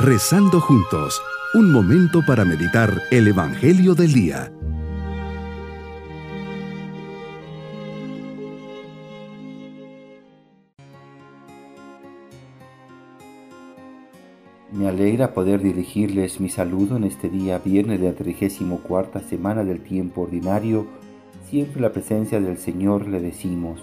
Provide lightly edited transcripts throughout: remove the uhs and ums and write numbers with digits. Rezando juntos, un momento para meditar el Evangelio del día. Me alegra poder dirigirles mi saludo en este día, viernes de la 34ª semana del tiempo ordinario. Siempre en la presencia del Señor le decimos: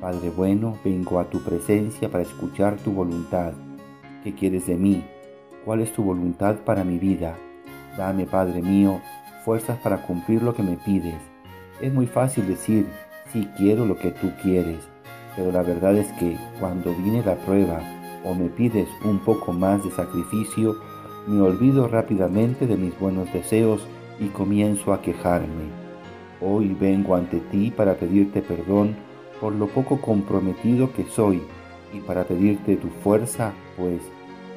Padre bueno, vengo a tu presencia para escuchar tu voluntad. ¿Qué quieres de mí? ¿Cuál es tu voluntad para mi vida? Dame, Padre mío, fuerzas para cumplir lo que me pides. Es muy fácil decir, sí quiero lo que tú quieres, pero la verdad es que cuando viene la prueba o me pides un poco más de sacrificio, me olvido rápidamente de mis buenos deseos y comienzo a quejarme. Hoy vengo ante ti para pedirte perdón por lo poco comprometido que soy y para pedirte tu fuerza, pues,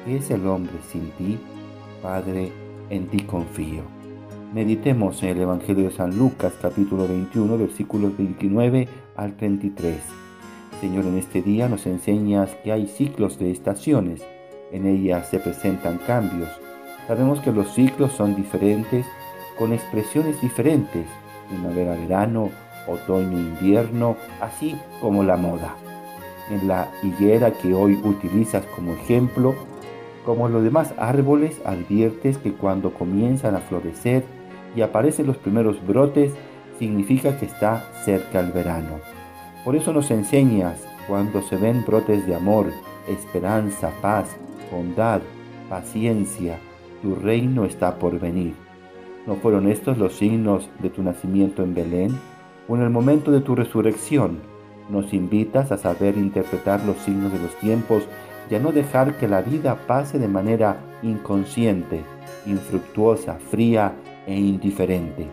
¿qué es el hombre sin ti? Padre, en ti confío. Meditemos en el Evangelio de San Lucas, capítulo 21, versículos 29 al 33. Señor, en este día nos enseñas que hay ciclos de estaciones. En ellas se presentan cambios. Sabemos que los ciclos son diferentes, con expresiones diferentes. Primavera, verano, otoño, invierno, así como la moda. En la higuera que hoy utilizas como ejemplo, como los demás árboles, adviertes que cuando comienzan a florecer y aparecen los primeros brotes, significa que está cerca el verano. Por eso nos enseñas, cuando se ven brotes de amor, esperanza, paz, bondad, paciencia, tu reino está por venir. ¿No fueron estos los signos de tu nacimiento en Belén? O en el momento de tu resurrección, nos invitas a saber interpretar los signos de los tiempos y a no dejar que la vida pase de manera inconsciente, infructuosa, fría e indiferente.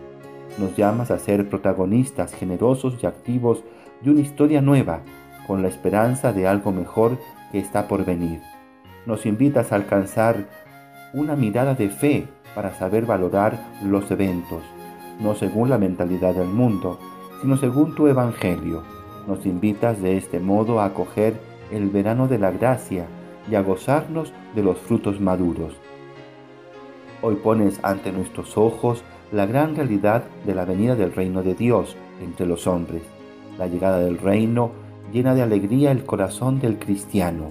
Nos llamas a ser protagonistas generosos y activos de una historia nueva, con la esperanza de algo mejor que está por venir. Nos invitas a alcanzar una mirada de fe para saber valorar los eventos, no según la mentalidad del mundo, sino según tu Evangelio. Nos invitas de este modo a acoger el verano de la gracia y a gozarnos de los frutos maduros. Hoy pones ante nuestros ojos la gran realidad de la venida del reino de Dios entre los hombres. La llegada del reino llena de alegría el corazón del cristiano.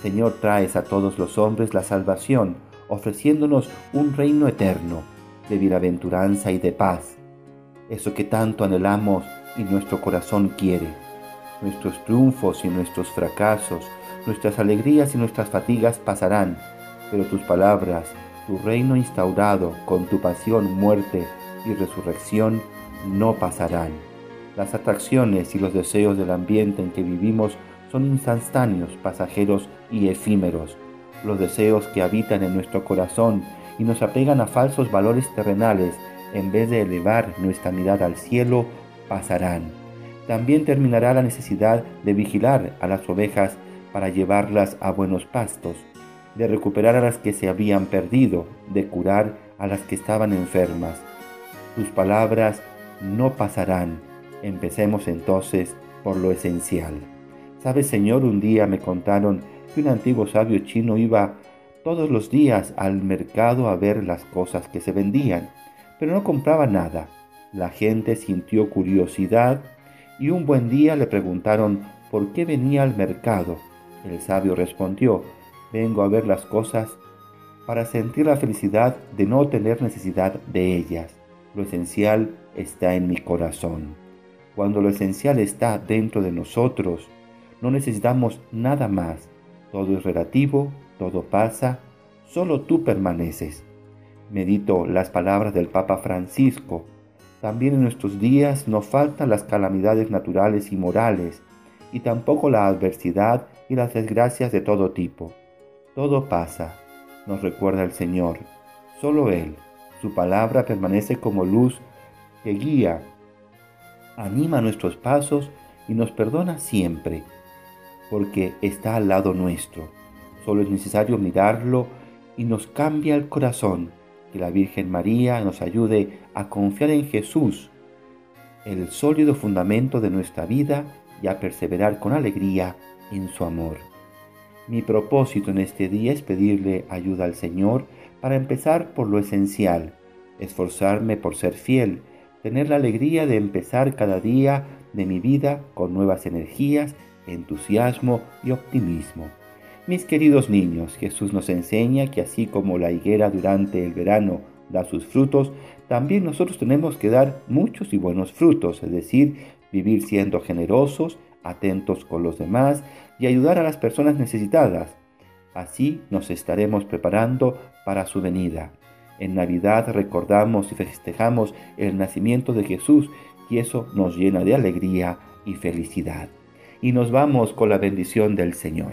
Señor, traes a todos los hombres la salvación, ofreciéndonos un reino eterno, de bienaventuranza y de paz. Eso que tanto anhelamos y nuestro corazón quiere. Nuestros triunfos y nuestros fracasos, nuestras alegrías y nuestras fatigas pasarán, pero tus palabras, tu reino instaurado con tu pasión, muerte y resurrección no pasarán. Las atracciones y los deseos del ambiente en que vivimos son instantáneos, pasajeros y efímeros. Los deseos que habitan en nuestro corazón y nos apegan a falsos valores terrenales, en vez de elevar nuestra mirada al cielo, pasarán. También terminará la necesidad de vigilar a las ovejas para llevarlas a buenos pastos, de recuperar a las que se habían perdido, de curar a las que estaban enfermas. Tus palabras no pasarán. Empecemos entonces por lo esencial. ¿Sabes, Señor? Un día me contaron que un antiguo sabio chino iba todos los días al mercado a ver las cosas que se vendían, pero no compraba nada. La gente sintió curiosidad y un buen día le preguntaron por qué venía al mercado. El sabio respondió: vengo a ver las cosas para sentir la felicidad de no tener necesidad de ellas. Lo esencial está en mi corazón. Cuando lo esencial está dentro de nosotros, no necesitamos nada más. Todo es relativo, todo pasa, solo tú permaneces. Medito las palabras del Papa Francisco. También en nuestros días no faltan las calamidades naturales y morales, y tampoco la adversidad y las desgracias de todo tipo. Todo pasa, nos recuerda el Señor. Solo Él, su palabra permanece como luz que guía, anima nuestros pasos y nos perdona siempre, porque está al lado nuestro. Solo es necesario mirarlo y nos cambia el corazón. Que la Virgen María nos ayude a confiar en Jesús, el sólido fundamento de nuestra vida, y a perseverar con alegría en su amor. Mi propósito en este día es pedirle ayuda al Señor para empezar por lo esencial, esforzarme por ser fiel, tener la alegría de empezar cada día de mi vida con nuevas energías, entusiasmo y optimismo. Mis queridos niños, Jesús nos enseña que así como la higuera durante el verano da sus frutos, también nosotros tenemos que dar muchos y buenos frutos, es decir, vivir siendo generosos, atentos con los demás y ayudar a las personas necesitadas. Así nos estaremos preparando para su venida. En Navidad recordamos y festejamos el nacimiento de Jesús y eso nos llena de alegría y felicidad. Y nos vamos con la bendición del Señor.